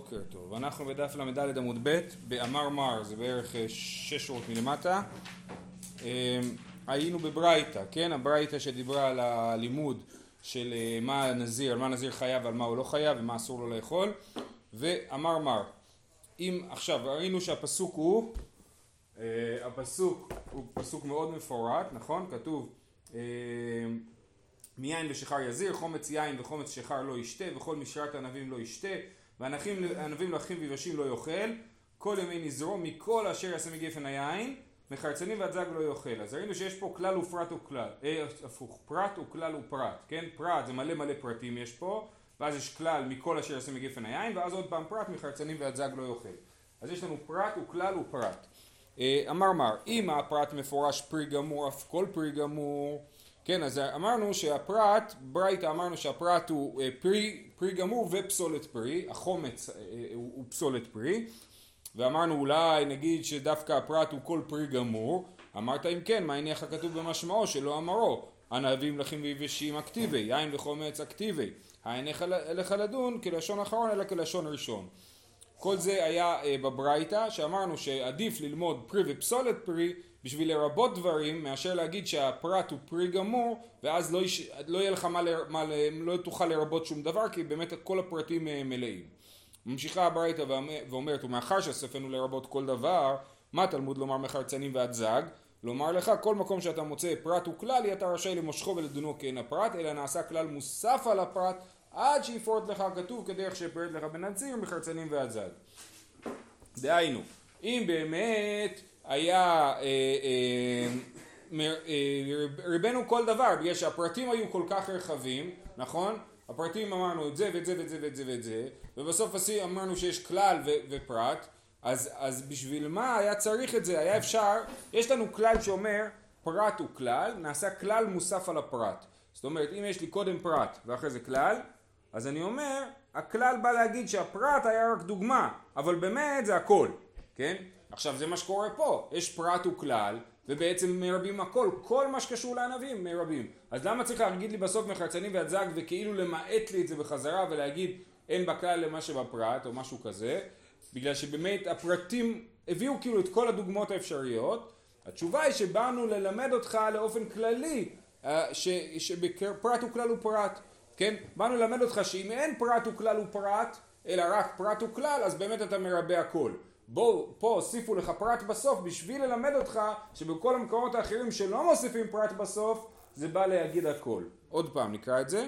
בוקר טוב. אנחנו בדף למדלת עמוד ב' באמר מר, זה בערך 6 שורות מלמטה. היינו בברייטה, כן? הברייטה שדיברה על הלימוד של מה הנזיר, על מה הנזיר חייב ועל מה הוא לא חייב ומה אסור לו לאכול. ואמר מר, אם עכשיו ראינו שהפסוק הוא, הפסוק הוא פסוק מאוד מפורט, נכון? כתוב מיין ושחר יזיר, חומץ יין וחומץ שחר לא ישתה, וכל משרת ענבים לא ישתה, וענבים לחים ויבשים לא יאכל, כל ימי נזרו, מכל אשר יעשה מגפן היין, מחרצנים ועד זג לא יאכל. אז ראינו שיש פה כלל ופרט וכלל, הפוך, פרט וכלל ופרט, כן? פרט זה מלא מלא פרטים יש פה, ואז יש כלל מכל אשר יעשה מגפן היין, ואז עוד פעם פרט, מחרצנים ועד זג לא יאכל. אז יש לנו פרט וכלל ופרט. אמר מר, אם הפרט מפורש פרי גמור, אף כל פרי גמור, כן, אז אמרנו שהפרט, ברייטה אמרנו שהפרט הוא פרי גמור ופסולת פרי, החומץ הוא פסולת פרי, ואמרנו אולי נגיד שדווקא הפרט הוא כל פרי גמור, אמרת אם כן, מה הניח הכתוב במשמעו שלא אמרו, ענבים לחים ויבשים אקטיבי, יין וחומץ אקטיבי, הניח אליך לדון כלשון אחרון אלא כלשון ראשון. כל זה היה בברייטה שאמרנו שעדיף ללמוד פרי ופסולת פרי בשביל לרבות דברים מאשר להגיד שהפרט הוא פרי גמור ואז לא יהיה לך לא תוכל לרבות שום דבר כי באמת כל הפרטים מלאים. ממשיכה הברייטה ואומרת ומאחר שאספנו לרבות כל דבר מה תלמוד לומר מחרצנים ועד זג? לומר לך כל מקום שאתה מוצא פרט הוא כללי אתה רשאי למושכו ולדונו כאין הפרט אלא נעשה כלל מוסף על הפרט עד שיפורט לך כתוב כדרך שפרד לך בנציר מחרצנים ועד זג. דהיינו, אם באמת היה ריבנו כל דבר, בגלל שהפרטים היו כל כך רחבים, נכון? הפרטים אמרנו את זה ואת זה ואת זה ואת זה ואת זה, ובסוף אמרנו שיש כלל ופרט, אז בשביל מה היה צריך את זה? היה אפשר, יש לנו כלל שאומר פרט הוא כלל, נעשה כלל מוסף על הפרט. זאת אומרת, אם יש לי קודם פרט ואחרי זה כלל, אז אני אומר, הכלל בא להגיד שהפרט היה רק דוגמה, אבל באמת זה הכל, כן? עכשיו זה מה שקורה פה, יש פרט וכלל, ובעצם מרבים הכל, כל מה שקשור לענבים מרבים. אז למה צריך להגיד לי בסוף מחרצנים ועד זג וכאילו למעט לי את זה בחזרה ולהגיד אין בכלל למה שבפרט או משהו כזה, בגלל שבאמת הפרטים הביאו כאילו את כל הדוגמות האפשריות, התשובה היא שבאנו ללמד אותך לאופן כללי, שפרט וכלל הוא פרט, כן? באנו ללמד אותך שאם אין פרט וכלל הוא פרט, אלא רק פרט וכלל, אז באמת אתה מרבה הכל. בואו, פה הוסיפו לך פרט בסוף בשביל ללמד אותך שבכל המקומות האחרים שלא מוסיפים פרט בסוף, זה בא להגיד הכל. עוד פעם נקרא את זה.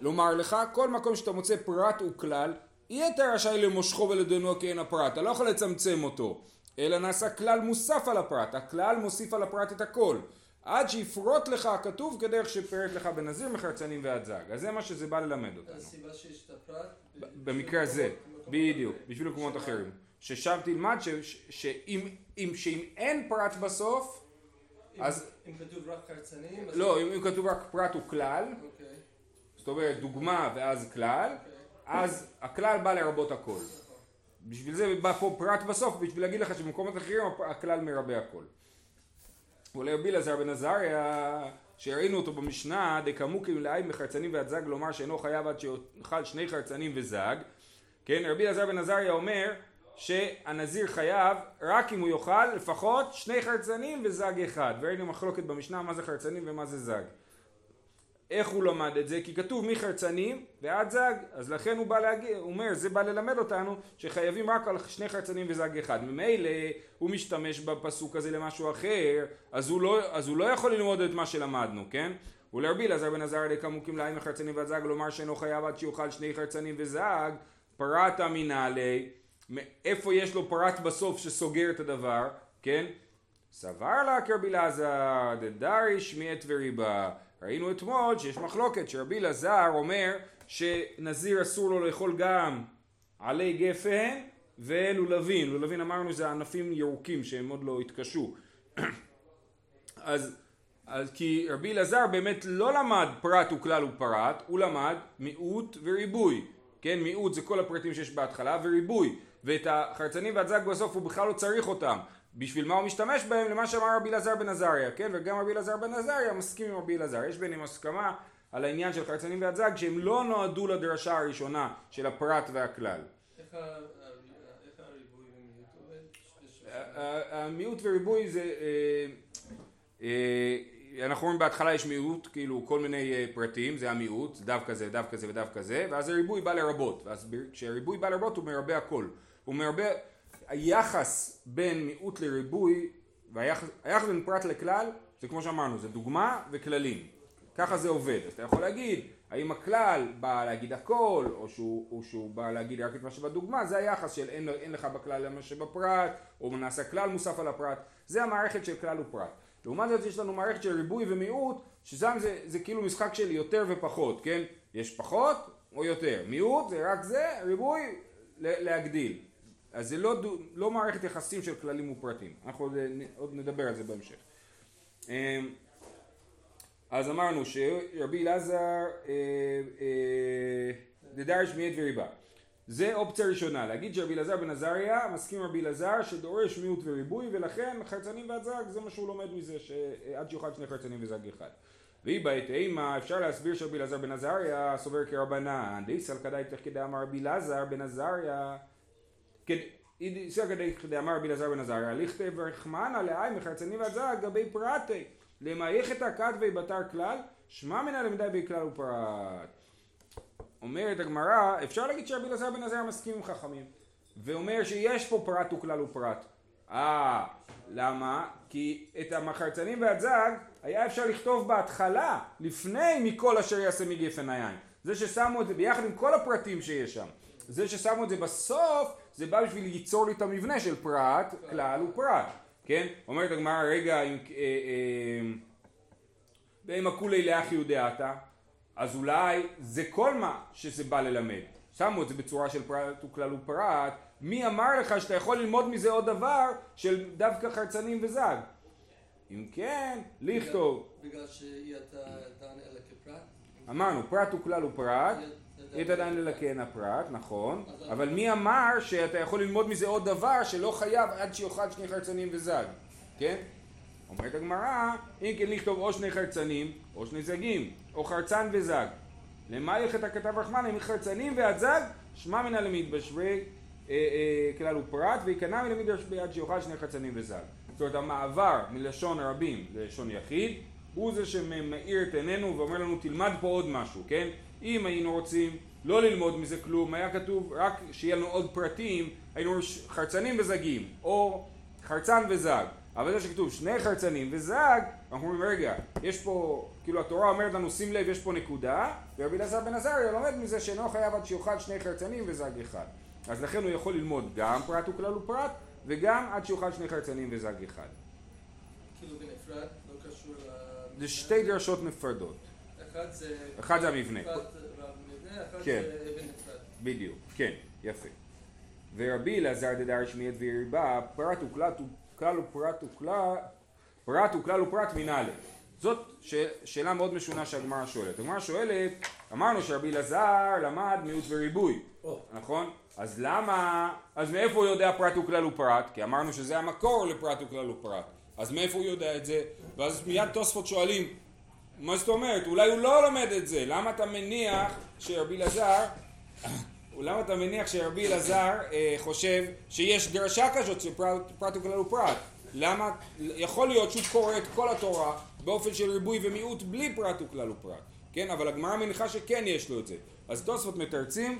לומר לך, כל מקום שאתה מוצא פרט וכלל, יהיה אתה רשאי למושכו ולדונו כי אין הפרט. אתה לא יכול לצמצם אותו, אלא נעשה כלל מוסף על הפרט. הכלל מוסיף על הפרט את הכל. עד שיפרוט לך הכתוב כדרך שפרט לך בנזיר מחרצנים ועד זג. אז זה מה שזה בא ללמד אותנו. הסיבה שיש את הפרט? במקרה הזה, בדיוק, בשביל מקומות אחרים. ששם תלמד שאם אין פרט בסוף, אז... אם כתוב רק חרצנים... לא, אם כתוב רק פרט וכלל, זאת אומרת דוגמה ואז כלל, אז הכלל בא לרבות הכל. בשביל זה בא פה פרט בסוף, בשביל להגיד לך שבמקומות אחרים הכלל מרבה הכל. רבי אלעזר בן עזריה, שראינו אותו במשנה, דקמוקים לעיים מחרצנים ועד זג, לומר שאינו חייב עד שיאכל שני חרצנים וזג. כן, רבי אלעזר בן עזריה אומר שהנזיר חייב רק אם הוא יאכל לפחות שני חרצנים וזג אחד. וראינו מחלוקת במשנה מה זה חרצנים ומה זה זג. איך הוא למד את זה? כי כתוב מחרצנים ועד זג, אז לכן הוא בא להגיד, הוא אומר, זה בא ללמד אותנו שחייבים רק על שני חרצנים וזג אחד. ממילא הוא משתמש בפסוק הזה למשהו אחר, אז הוא לא יכול ללמוד את מה שלמדנו, כן? ולרבי אלעזר בן עזריה דקמוקים לעיים מחרצנים ועד זג, לומר שאינו חייב עד שיאכל שני חרצנים וזג, פרט מנעלי, מאיפה יש לו פרט בסוף שסוגר את הדבר, כן? סבר לה כרבי אלעזר, דדריש מיית וריבה. ראינו אתמול שיש מחלוקת שרבי אלעזר אומר שנזיר אסור לו לאכול גם עלי גפן ולולבין. לולבין אמרנו זה ענפים ירוקים שהם עוד לא התקשו. אז כי רבי אלעזר באמת לא למד פרט וכלל ופרט, הוא למד מיעוט וריבוי. כן, מיעוט זה כל הפרטים שיש בהתחלה וריבוי. ואת החרצנים והזג בסוף הוא בכלל לא צריך אותם. בשביל מה הוא משתמש בהם? למה שאמר רבי אלעזר בן עזריה, כן? וגם רבי אלעזר בן עזריה מסכים עם רבי אלעזר. יש ביניהם הסכמה על העניין של חרצנים ועד זג שהם לא נועדו לדרשה הראשונה של הפרט והכלל. איך הריבוי ומיעוט עובד? המיעוט וריבוי זה... אנחנו אומרים בהתחלה יש מיעוט, כאילו כל מיני פרטים, זה המיעוט, דווקא זה, דווקא זה ודווקא זה, ואז הריבוי בא לרבות, ואז כשהריבוי בא לרבות הוא מרבה הכל. הוא מרבה, היחס בין מיעוט לריבוי, והיחס בין פרט לכלל, זה כמו שאמרנו, זה דוגמה וכללים. ככה זה עובד, אז אתה יכול להגיד, האם הכלל בא להגיד הכל, או שהוא בא להגיד רק את מה שבדוגמה, זה היחס של אין לך בכלל מה שבפרט, או נעשה כלל מוסף על הפרט, זה המערכת של כלל ופרט. לעומת זאת יש לנו מערכת של ריבוי ומיעוט, ששם זה כאילו משחק של יותר ופחות, כן? יש פחות או יותר, מיעוט זה רק זה, ריבוי להגדיל. אז זה לא מערכת יחסים של כללים ופרטים, אנחנו עוד נדבר על זה בהמשך. אז אמרנו שרבי אלעזר דדרש מיעוט וריבוי. זה אופציה ראשונה, להגיד שרבי אלעזר בן עזריה מסכים רבי אלעזר שדורש מיעוט וריבוי ולכן חרצנים ועד זג זה מה שהוא לומד מזה שעד שיוחד שני חרצנים וזג אחד. והיא בעת אימה אפשר להסביר שרבי אלעזר בן עזריה סובר כרבנן, דאיסל כדאי תחכדי אמר רבי אלעזר בן עזריה דאיסל כדאי אמר רבי אלעזר בן עזריה לכתב ורחמנה לאי מחרצנים ועד זג גבי פרטי למעיכת הכתבי בתר כלל שמע מנה למדי בי כלל ופרט. אומרת הגמרא, אפשר להגיד שרבי אלעזר בן עזריה מסכים עם חכמים, ואומר שיש פה פרט וכלל ופרט. למה? כי את המחרצנים והזג היה אפשר לכתוב בהתחלה, לפני מכל אשר יעשה מגפן היין. זה ששמו את זה ביחד עם כל הפרטים שיש שם. זה ששמו את זה בסוף, זה בא בשביל ליצור לי את המבנה של פרט, כלל ופרט. כן? אומרת הגמרא, רגע, אם הכולי לאחי יודעתה, אז אולי זה כל מה שזה בא ללמד. שמו את זה בצורה של פרט וכלל ופרט. מי אמר לך שאתה יכול ללמוד מזה עוד דבר של דווקא חרצנים וזג? אם כן, לכתוב. בגלל שהיא אתה דן אלא כפרט? אמרנו, פרט וכלל ופרט. היא אתה דן אלא כן הפרט, נכון. אבל מי אמר שאתה יכול ללמוד מזה עוד דבר שלא חייב עד שיוחד שני חרצנים וזג? כן? אומרת הגמרא, אם כן לכתוב או שני חרצנים או שני זגים, או חרצן וזג. למה ילכת הכתב רחמן? הם חרצנים והזג, שמע מנה למתבשרי כלל ופרט, ויקנה מלמתבשרי עד שיוכל שני חרצנים וזג. זאת אומרת, המעבר מלשון רבים ללשון יחיד, הוא זה שמאיר את עינינו ואומר לנו, תלמד פה עוד משהו, כן? אם היינו רוצים לא ללמוד מזה כלום, היה כתוב רק שיהיה לנו עוד פרטים, היינו חרצנים וזגים, או חרצן וזג. אבל זה שכתוב שני חרצנים וזג, אנחנו אומרים רגע, יש פה, כאילו התורה אומרת לנו שים לב, יש פה נקודה, ורבי אלעזר בן עזריה לומד מזה שאינו חייב עד שיוחד שני חרצנים וזג אחד. אז לכן הוא יכול ללמוד גם פרט וכלל ופרט, וגם עד שיוחד שני חרצנים וזג אחד. כאילו בנפרד, לא קשור ל... זה שתי דרשות נפרדות. אחד זה המבנה. אחד זה בנפרד. בדיוק, כן, יפה. ורבי אלעזר דדרש מיעוט וריבוי, פרט וכלל ופרט. פרט וכלל ופרט מנהלה. זאת שאלה מאוד משונה שהגמרא שואלת. הגמרא שואלת, אמרנו שרבי אלעזר למד מיעוט וריבוי, נכון? אז למה, אז מאיפה הוא יודע פרט וכלל ופרט? כי אמרנו שזה המקור לפרט וכלל ופרט. אז מאיפה הוא יודע את זה? ואז מיד תוספות שואלים, מה זאת אומרת? אולי הוא לא לומד את זה. למה אתה מניח שרבי אלעזר... ולמה אתה מניח שרבי אלעזר חושב שיש דרשה כזאת שפרט וכלל ופרט? למה יכול להיות שהוא קורא את כל התורה באופן של ריבוי ומיעוט בלי פרט וכלל ופרט? כן, אבל הגמרא מניחה שכן יש לו את זה. אז תוספות מתרצים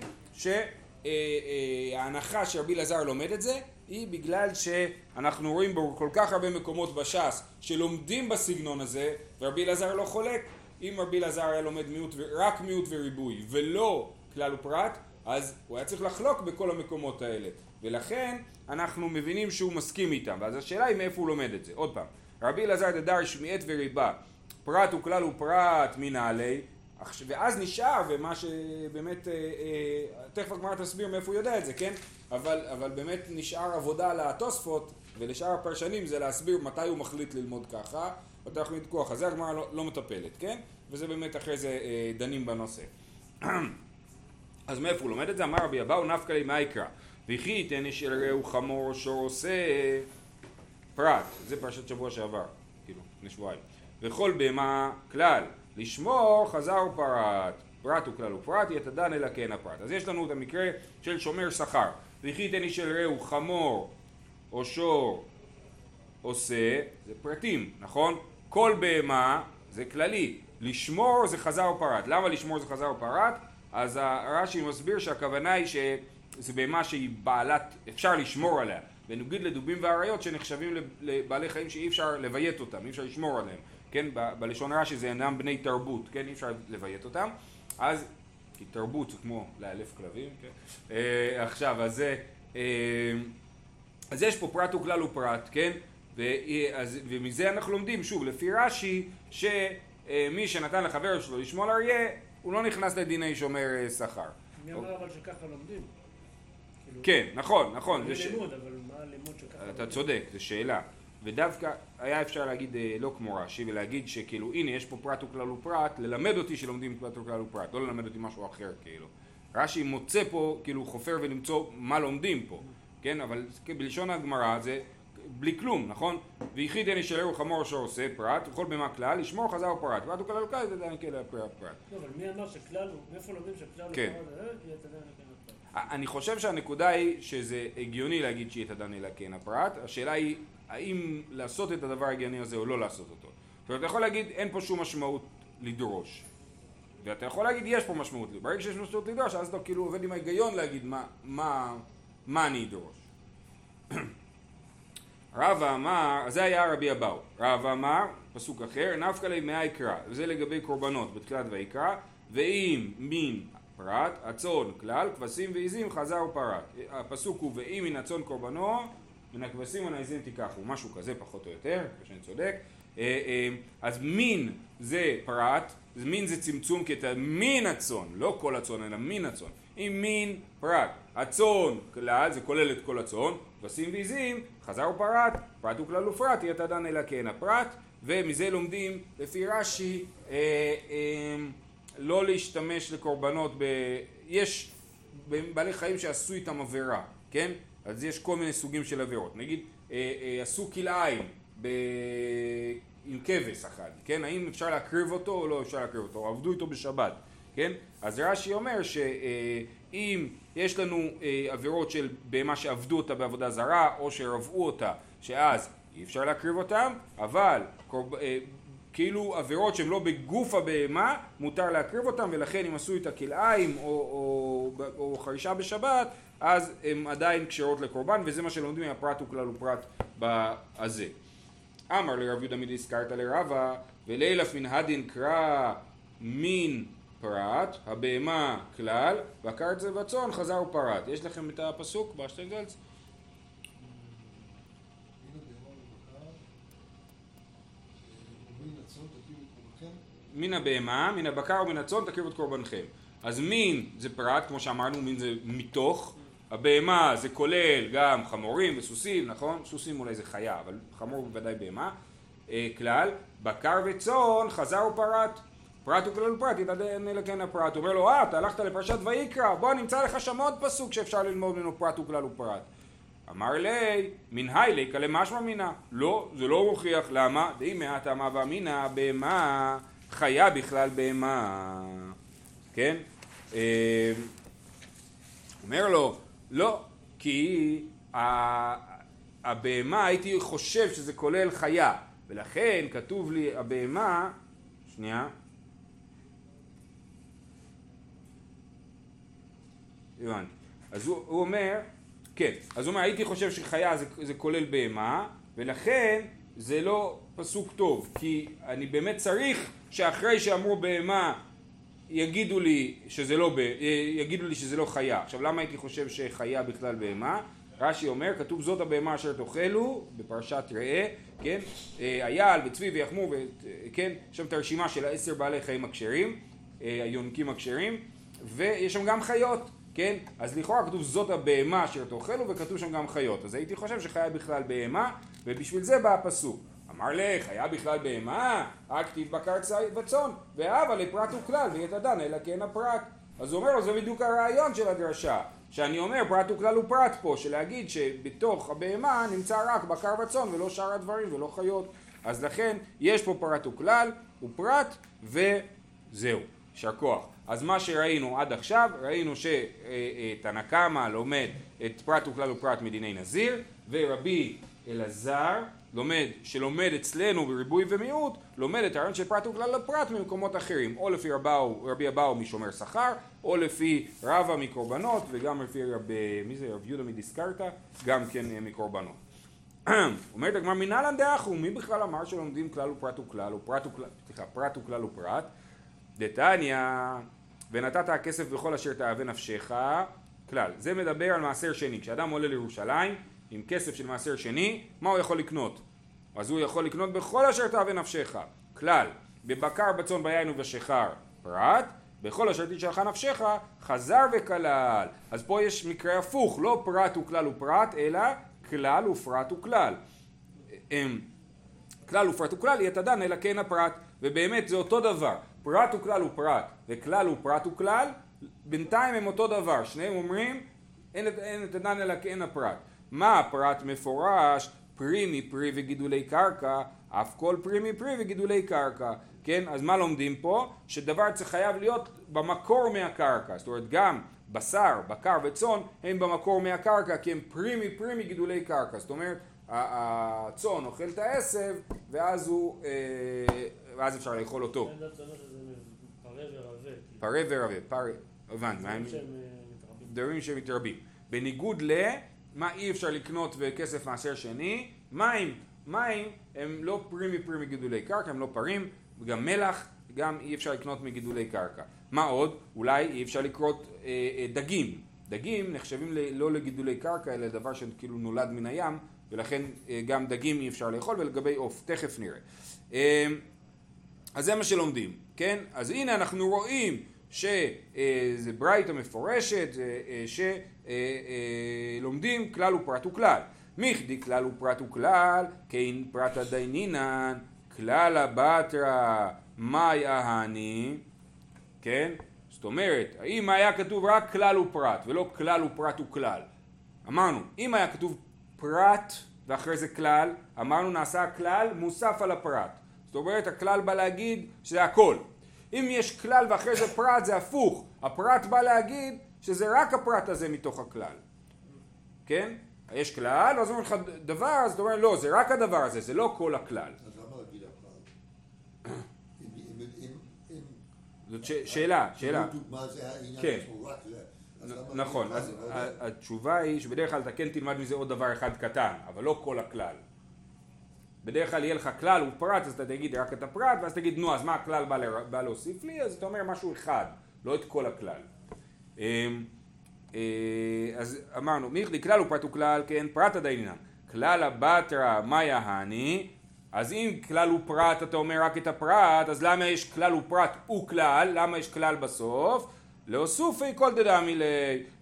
שההנחה שרבי אלעזר לומד את זה היא בגלל שאנחנו רואים בכל כך הרבה מקומות בש"ס שלומדים בסגנון הזה, ורבי אלעזר לא חולק. אם רבי אלעזר היה לומד רק מיעוט וריבוי ולא כלל ופרט, אז הוא היה צריך לחלוק בכל המקומות האלה, ולכן אנחנו מבינים שהוא מסכים איתם, ואז השאלה היא מאיפה הוא לומד את זה. עוד פעם, רבי אלעזר דדרש מיעוט וריבוי, פרט וכלל ופרט מנהלי, ואז נשאר, ומה שבאמת, תכף הגמרא תסביר מאיפה הוא יודע את זה, כן? אבל באמת נשאר עבודה על התוספות, ולשאר הפרשנים זה להסביר מתי הוא מחליט ללמוד ככה, ואתה יכול לתקוח, אז זה הגמרא לא מטפלת, כן? וזה באמת אחרי זה דנים בנושא. אז מאיפה הוא לומד את זה? אמר רבי אבאו נפקא ליה מהיקרא וכי ייתן איש אל רעהו חמור או שור עושה פרט, זה פרשת שבוע שעבר, כאילו, לפני שבועיים, וכל בהמה כלל לשמור חזר פרט. פרט הוא כלל ופרט, יתדן אלא כן הפרט. אז יש לנו את המקרה של שומר שכר. ויחיתני של רעהו חמור או שור עושה, זה פרטים, נכון? כל בהמה זה כללי, לשמור זה חזר ופרט. למה לשמור זה חזר ופרט? אז הרש"י מסביר שהכוונה היא שזה בהמה שהיא בעלת, אפשר לשמור עליה. ונוגד לדובים והאריות שנחשבים לבעלי חיים שאי אפשר לביית אותם, אי אפשר לשמור עליהם. כן, בלשון רש"י זה אינם בני תרבות, כן, אי אפשר לביית אותם. אז, כי תרבות זה כמו לאלף כלבים, כן? עכשיו, אז יש פה פרט וכלל ופרט, כן? ומזה אנחנו לומדים, שוב, לפי רש"י, שמי שנתן לחבר שלו לשמול אריה, הוא לא נכנס לדיני שומר שכר. מי אומר אבל שככה לומדים? כן, נכון, נכון. זה לימוד, אבל מה הלימוד שככה? אתה צודק, זו שאלה. ודווקא היה אפשר להגיד לא כמו רש"י, ולהגיד שכאילו, הנה, יש פה פרט וכלל ופרט, ללמד אותי שלומדים פרט וכלל ופרט, לא ללמד אותי משהו אחר, כאילו. רש"י מוצא פה, כאילו, חופר ולמצוא מה לומדים פה, כן? אבל בלשון הגמרא זה בלי כלום, נכון? ויחידני של רעהו חמור שעושה פרט, וכל בהמה כלל, לשמור חזר ופרט. פרט וכלל ופרט, זה דן כלל פרט. לא, אבל מי אמר שכלל, מאיפה לומדים שכלל ופרט? אני חושב שהנקודה היא שזה הגיוני להגיד שיתדן אלא כן הפרט. השאלה היא האם לעשות את הדבר הגיוני הזה או לא לעשות אותו. זאת אומרת, אתה יכול להגיד אין פה שום משמעות לדרוש. ואתה יכול להגיד יש פה משמעות. ברגע שיש משמעות לדרוש, אז אתה כאילו עובד עם ההיגיון להגיד מה אני אדרוש. רבא אמר, זה היה רבי אבאו. רבא אמר, פסוק אחר, נפקא ליה מהיקרא. וזה לגבי קורבנות בתחילת ויקרא. ואם מין פרט, הצאן כלל, כבשים ועיזים חזר ופרט. הפסוק הוא ואם מן הצאן קורבנו, מן הכבשים והעיזים תיקחו, משהו כזה פחות או יותר, כשאני צודק. אז מין זה פרט, מין זה צמצום כתא מין הצאן, לא כל הצאן אלא מין הצאן. אם מין פרט, הצאן כלל, זה כולל את כל הצאן, כבשים ועיזים חזר ופרט, פרט וכלל ופרט, יתדן אלא כן הפרט. ומזה לומדים לפי רש"י לא להשתמש לקורבנות, יש בעלי חיים שעשו איתם עבירה, כן? אז יש כל מיני סוגים של עבירות, נגיד עשו כלאיים עם כבש אחד, כן? האם אפשר להקריב אותו או לא אפשר להקריב אותו, או עבדו איתו בשבת, כן? אז רש"י אומר שאם יש לנו עבירות של בהמה שעבדו אותה בעבודה זרה, או שרבעו אותה, שאז אי אפשר להקריב אותם, אבל כאילו עבירות שהן לא בגוף הבהמה, מותר להקריב אותן, ולכן אם עשו את הכלאיים או חרישה בשבת, אז הן עדיין קשרות לקורבן, וזה מה שלומדים מהפרט וכלל ופרט בזה. אמר לרב יהודה מדזכרתא לרבא, ולילף מן הדין קרא מין פרט, הבהמה כלל, והקרצה והצאן חזר ופרט. יש לכם את הפסוק בשטנזלץ? מן הבהמה, מן הבקר ומן הצאן תקריבו את קורבנכם. אז מין זה פרט, כמו שאמרנו, מין זה מתוך. הבהמה זה כולל גם חמורים וסוסים, נכון? סוסים אולי זה חיה, אבל חמור בוודאי בהמה. כלל, בקר וצאן, חזר ופרט. פרט וכלל ופרט, יתדן אלא כן הפרט. אומר לו, אתה הלכת לפרשת ויקרא, בוא נמצא לך שם עוד פסוק שאפשר ללמוד ממנו פרט וכלל ופרט. אמר לי, מן הילי, כלי משמע מינה. לא, זה לא מוכיח. למה? דהי מעט המה והמינה, בהמה חיה בכלל בהמה, כן? אומר לו, לא, כי הבהמה הייתי חושב שזה כולל חיה, ולכן כתוב לי הבהמה, שנייה, הבנתי, אז הוא אומר, כן, אז הוא אומר, הייתי חושב שחיה זה כולל בהמה, ולכן זה לא פסוק טוב, כי אני באמת צריך שאחרי שאמרו בהמה יגידו לי שזה לא חיה. עכשיו למה הייתי חושב שחיה בכלל בהמה? רש"י אומר, כתוב זאת הבהמה אשר תאכלו בפרשת ראה, כן? אייל וצבי ויחמו, כן? יש שם את הרשימה של 10 בעלי חיים הכשרים, היונקים הכשרים, ויש שם גם חיות, כן? אז לכאורה כתוב זאת הבהמה אשר תאכלו וכתוב שם גם חיות. אז הייתי חושב שחיה בכלל בהמה, ובשביל זה בא הפסוק. אמר לי, חיה בכלל בהמה, הכתיב בקר וצאן, והבה לפרט וכלל, ויתדן אלא כן הפרט. אז הוא אומר לו, זה בדיוק הרעיון של הדרשה, שאני אומר פרט וכלל הוא פרט פה, שלהגיד שבתוך הבהמה נמצא רק בקר וצאן, ולא שאר הדברים ולא חיות. אז לכן, יש פה פרט וכלל, הוא פרט, וזהו, שכוח. אז מה שראינו עד עכשיו, ראינו שתנא קמא לומד את פרט וכלל ופרט מדיני נזיר, ורבי אלעזר שלומד אצלנו בריבוי ומיעוט, לומד את הרעיון של פרט וכלל ופרט ממקומות אחרים, או לפי רבי אבאו משומר שכר, או לפי רבא מקורבנות, וגם לפי רב יהודה מדיסקרטה, גם כן מקורבנות. אומרת הגמרא, מנהלן דאחו, מי בכלל אמר שלומדים כלל ופרט וכלל, פרט וכלל ופרט? דתניא, ונתת הכסף בכל אשר תאווה נפשך, כלל. זה מדבר על מעשר שני. כשאדם עולה לירושלים עם כסף של מעשר שני, מה הוא יכול לקנות? אז הוא יכול לקנות בכל אשר תאווה נפשך, כלל. בבקר, בצאן, ביין ובשיכר, פרט. בכל אשר תשלח נפשך, חזר וכלל. אז פה יש מקרה הפוך, לא פרט וכלל ופרט, אלא כלל ופרט וכלל. כלל ופרט וכלל יתדן אלא כן הפרט, ובאמת זה אותו דבר. פרט וכלל ופרט, וכלל ופרט וכלל, בינתיים הם אותו דבר. שניהם אומרים, אין את הדן אלא כאין הפרט. מה הפרט מפורש? פרי מפרי וגידולי קרקע, אף כל פרי מפרי וגידולי קרקע. כן, אז מה לומדים פה? שדבר צריך חייב להיות במקור מהקרקע. זאת אומרת, גם בשר, בקר וצאן, הם במקור מהקרקע, כי הם פרי מפרי מגידולי קרקע. זאת אומרת, הצאן אוכל את העשב, ואז הוא... ואז אפשר לאכול אותו. פרה ורבה, הבנת, דברים שמתרבים. בניגוד למה אי אפשר לקנות בכסף מעשר שני, מים, מים הם לא פרי מפרי מגידולי קרקע, הם לא פרים, גם מלח, גם אי אפשר לקנות מגידולי קרקע. מה עוד? אולי אי אפשר לקנות דגים. דגים נחשבים לא לגידולי קרקע, אלא דבר שכאילו נולד מן הים, ולכן גם דגים אי אפשר לאכול, ולגבי עוף, תכף נראה. אז זה מה שלומדים, כן? אז הנה אנחנו רואים שזה ברייתא מפורשת, שלומדים כלל ופרט וכלל. מכדי כלל ופרט וכלל, כאין פרט הדיינינן, כלל הבטרא, מאי אהני, כן? זאת אומרת, אם היה כתוב רק כלל ופרט, ולא כלל ופרט וכלל, אמרנו, אם היה כתוב פרט ואחרי זה כלל, אמרנו נעשה הכלל מוסף על הפרט. זאת אומרת, הכלל בא להגיד שזה הכל. אם יש כלל ואחרי זה פרט, זה הפוך. הפרט בא להגיד שזה רק הפרט הזה מתוך הכלל. כן? יש כלל, אז אומרים לך דבר, אז אתה אומר, לא, זה רק הדבר הזה, זה לא כל הכלל. אז למה להגיד הפרט? זאת שאלה, שאלה. כן. נכון, אז התשובה היא שבדרך כלל אתה כן תלמד מזה עוד דבר אחד קטן, אבל לא כל הכלל. בדרך כלל יהיה לך כלל ופרט, אז אתה תגיד רק את הפרט, ואז תגיד, נו, אז מה הכלל בא להוסיף לי? אז אתה אומר משהו אחד, לא את כל הכלל. אז אמרנו, מכדי כלל ופרט וכלל, כן, פרט הדיינינן. כלל הבטרא, מאי אהני, אז אם כלל ופרט, אתה אומר רק את הפרט, אז למה יש כלל ופרט וכלל? למה יש כלל בסוף? להוסיפי כל דדמי,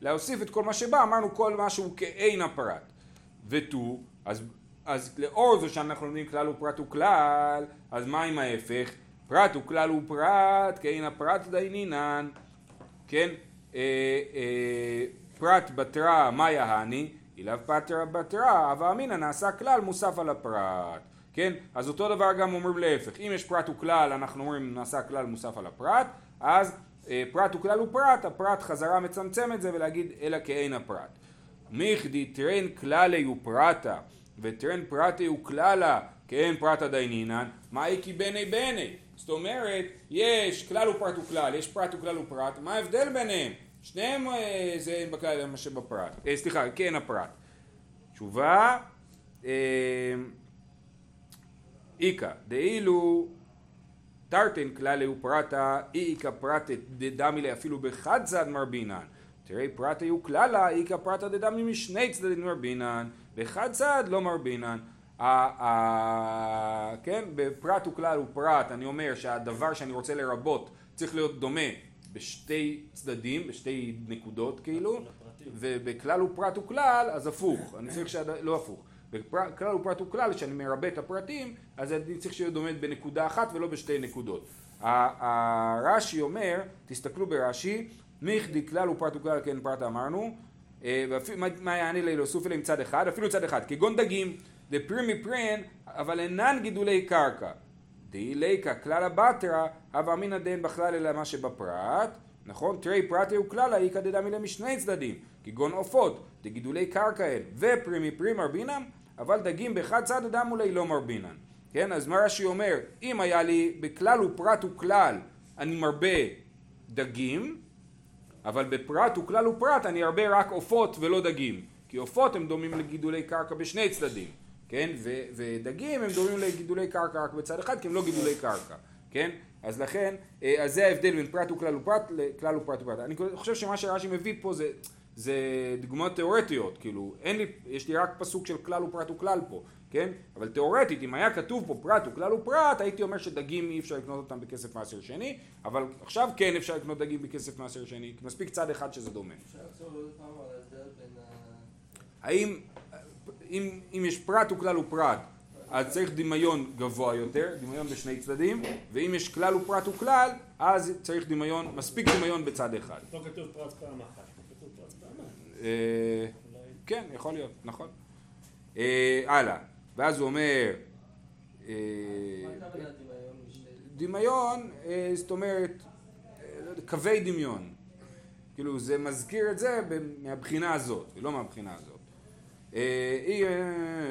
להוסיף את כל מה שבא, אמרנו כל משהו כאין הפרט. ותו, אז לאור זה שאנחנו לומדים כלל ופרט וכלל, אז מה עם ההפך? פרט וכלל ופרט, כאין הפרט דיינינן, כן? פרט בטרא, מה יהני? אילב פטרא בטרא, הווה אמינא, נעשה כלל מוסף על הפרט, כן? אז אותו דבר גם אומרים להפך, אם יש פרט וכלל, אנחנו אומרים נעשה כלל מוסף על הפרט, אז פרט וכלל ופרט, הפרט חזרה מצמצם את זה ולהגיד אלא כאין הפרט. מכדי תרן כללי ופרטה, וטרן פרטי וכללה, כן פרט הדיינינן, מהי כי בני בני? זאת אומרת, יש כלל ופרט וכלל, יש פרט וכלל ופרט, מה ההבדל ביניהם? שניהם זה אין בכלל מה שבפרט. סליחה, כן הפרט. תשובה, איקה, דאילו, טרטן כללי ופרטה, איקה פרטת דדמילה אפילו בחד צד מרבינן. תראי פרטי וכללה, איקה פרטה דדמילה משני צדדים מרבינן. באחד צעד לא מרבינן, כן, בפרט וכלל ופרט, אני אומר שהדבר שאני רוצה לרבות צריך להיות דומה בשתי צדדים, בשתי נקודות כאילו, ובכלל ופרט וכלל, אז הפוך, אני צריך לא הפוך, בכלל ופרט וכלל, שאני מרבה את הפרטים, אז אני צריך שיהיה דומה בנקודה אחת ולא בשתי נקודות. הרש"י אומר, תסתכלו ברש"י, מכדי כלל ופרט וכלל, כן פרט אמרנו, מה יעני לי להוסיף אליהם צד אחד? אפילו צד אחד, כגון דגים, דפרי מפרן, אבל אינן גידולי קרקע. דאי ליקה, כלל הבטרא, הווה אמינא דאין בכלל אלא מה שבפרט, נכון? תרי פרטי וכללה היא כדדה מילה משני צדדים, כגון עופות, דגידולי קרקעין ופרי מפרי מרבינם, אבל דגים באחד צד אדם אולי לא מרבינן. כן, אז מה רש"י אומר? אם היה לי בכלל ופרט וכלל אני מרבה דגים, אבל בפרט וכלל ופרט אני ארבה רק עופות ולא דגים, כי עופות הם דומים לגידולי קרקע בשני צדדים, כן? ודגים הם דומים לגידולי קרקע רק בצד אחד, כי הם לא גידולי קרקע, כן? אז לכן, אז זה ההבדל בין פרט וכלל ופרט לכלל ופרט ופרט. אני חושב שמה שרש"י מביא פה זה דוגמאות תיאורטיות, כאילו, יש לי רק פסוק של כלל ופרט וכלל פה, כן? אבל תיאורטית, אם היה כתוב פה פרט וכלל ופרט, הייתי אומר שדגים אי אפשר לקנות אותם בכסף מעשר שני, אבל עכשיו כן אפשר לקנות דגים בכסף מעשר שני, כי מספיק צד אחד שזה דומה. אפשר לחשוב עוד פעם על ההבדל בין אם יש פרט וכלל ופרט, אז צריך דמיון גבוה יותר, דמיון בשני צדדים, ואם יש כלל ופרט וכלל, אז צריך דמיון, מספיק דמיון בצד אחד. לא כתוב פרט פעם אחת, כתוב פרט פעם אחת. כן, יכול להיות, נכון. הלאה, ואז הוא אומר... מה אתה מנה דמיון משני? דמיון, זאת אומרת, קווי דמיון. כאילו, זה מזכיר את זה מהבחינה הזאת, ולא מהבחינה הזאת.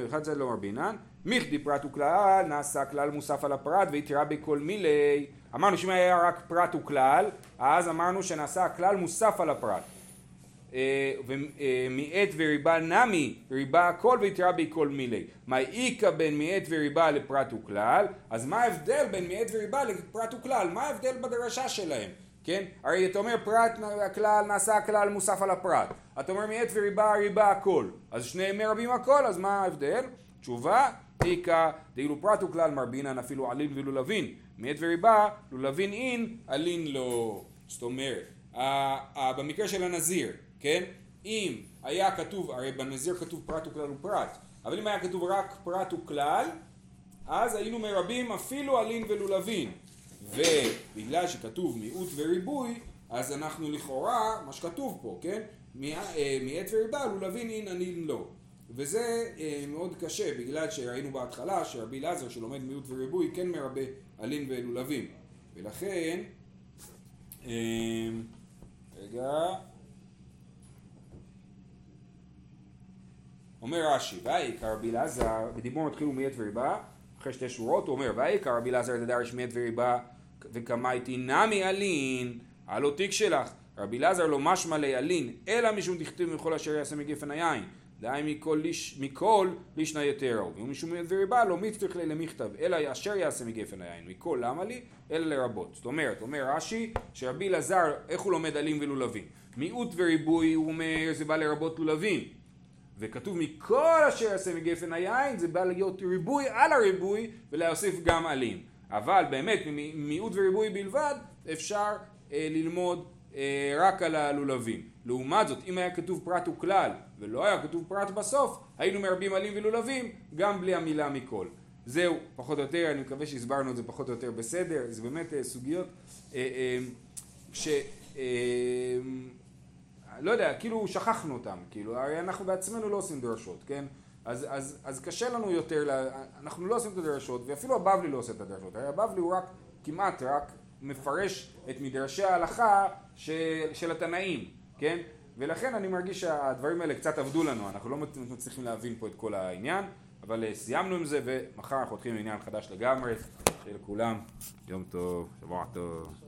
אחד צד לא מרבינן. מיכדי פרט וכלל, נעשה כלל מוסף על הפרט ויתרה בכל מילי. אמרנו שאם היה רק פרט וכלל, אז אמרנו שנעשה כלל מוסף על הפרט. ומיעט וריבה נמי, ריבה הכל ויתרה בכל מילי. מה העיקה בין מיעט וריבה לפרט וכלל? אז מה ההבדל בין מיעט וריבה לפרט וכלל? מה ההבדל בדרשה שלהם? כן? הרי אתה אומר פרט הכלל, נעשה הכלל מוסף על הפרט. אתה אומר מיעט וריבה, ריבה הכל. אז שניהם מרבים הכל, אז מה ההבדל? תשובה, איקה, דאילו פרט וכלל מרבינן אפילו עלין ולולבין. מיעט וריבה, לולבין אין, עלין לא. זאת אומרת, במקרה של הנזיר, כן? אם היה כתוב, הרי בנזיר כתוב פרט וכלל ופרט, אבל אם היה כתוב רק פרט וכלל, אז היינו מרבים אפילו עלין ולולבין. ובגלל שכתוב מיעוט וריבוי, אז אנחנו לכאורה, מה שכתוב פה, כן? מיעט וריבה, לולבין אין, עלין לא. וזה מאוד קשה, בגלל שראינו בהתחלה שרבי אלעזר שלומד מיעוט וריבוי כן מרבה עלים ולולבים, ולכן רגע אומר רש"י, והעיקר רבי אלעזר, בדיבור מתחילו מיעט וריבה, אחרי שתי שורות הוא אומר והעיקר רבי אלעזר דדרש מיעט וריבה וכמה איתי נמי עלין על עותיק שלך, רבי אלעזר לא משמע לי עלין אלא משום דכתיב מכל אשר יעשה מגפן היין דהי מכל לישנא יתרו, ומשום מיעט וריבה לא מצטריך לי למכתב, אלא אשר יעשה מגפן היין, מכל למה לי, אלא לרבות. זאת אומרת, אומר רש"י, שרבי אלעזר, איך הוא לומד עלים ולולבים? מיעוט וריבוי, הוא אומר, זה בא לרבות לולבים. וכתוב, מכל אשר יעשה מגפן היין, זה בא להיות ריבוי על הריבוי, ולהוסיף גם עלים. אבל באמת, מיעוט וריבוי בלבד, אפשר ללמוד רק על הלולבים. לעומת זאת, אם היה כתוב פרט וכלל ולא היה כתוב פרט בסוף, היינו מרבים עלים ולולבים גם בלי המילה מכל. זהו, פחות או יותר, אני מקווה שהסברנו את זה פחות או יותר בסדר. זה באמת סוגיות לא יודע, כאילו שכחנו אותם, כאילו, הרי אנחנו בעצמנו לא עושים דרשות, כן? אז קשה לנו יותר, אנחנו לא עושים את הדרשות, ואפילו הבבלי לא עושה את הדרשות. הרי הבבלי הוא רק, כמעט רק, מפרש את מדרשי ההלכה של התנאים, כן? ולכן אני מרגיש שהדברים האלה קצת עבדו לנו, אנחנו לא מצליחים להבין פה את כל העניין, אבל סיימנו עם זה, ומחר אנחנו הולכים לעניין חדש לגמרי. שיהיה לכולם יום טוב, שבוע טוב.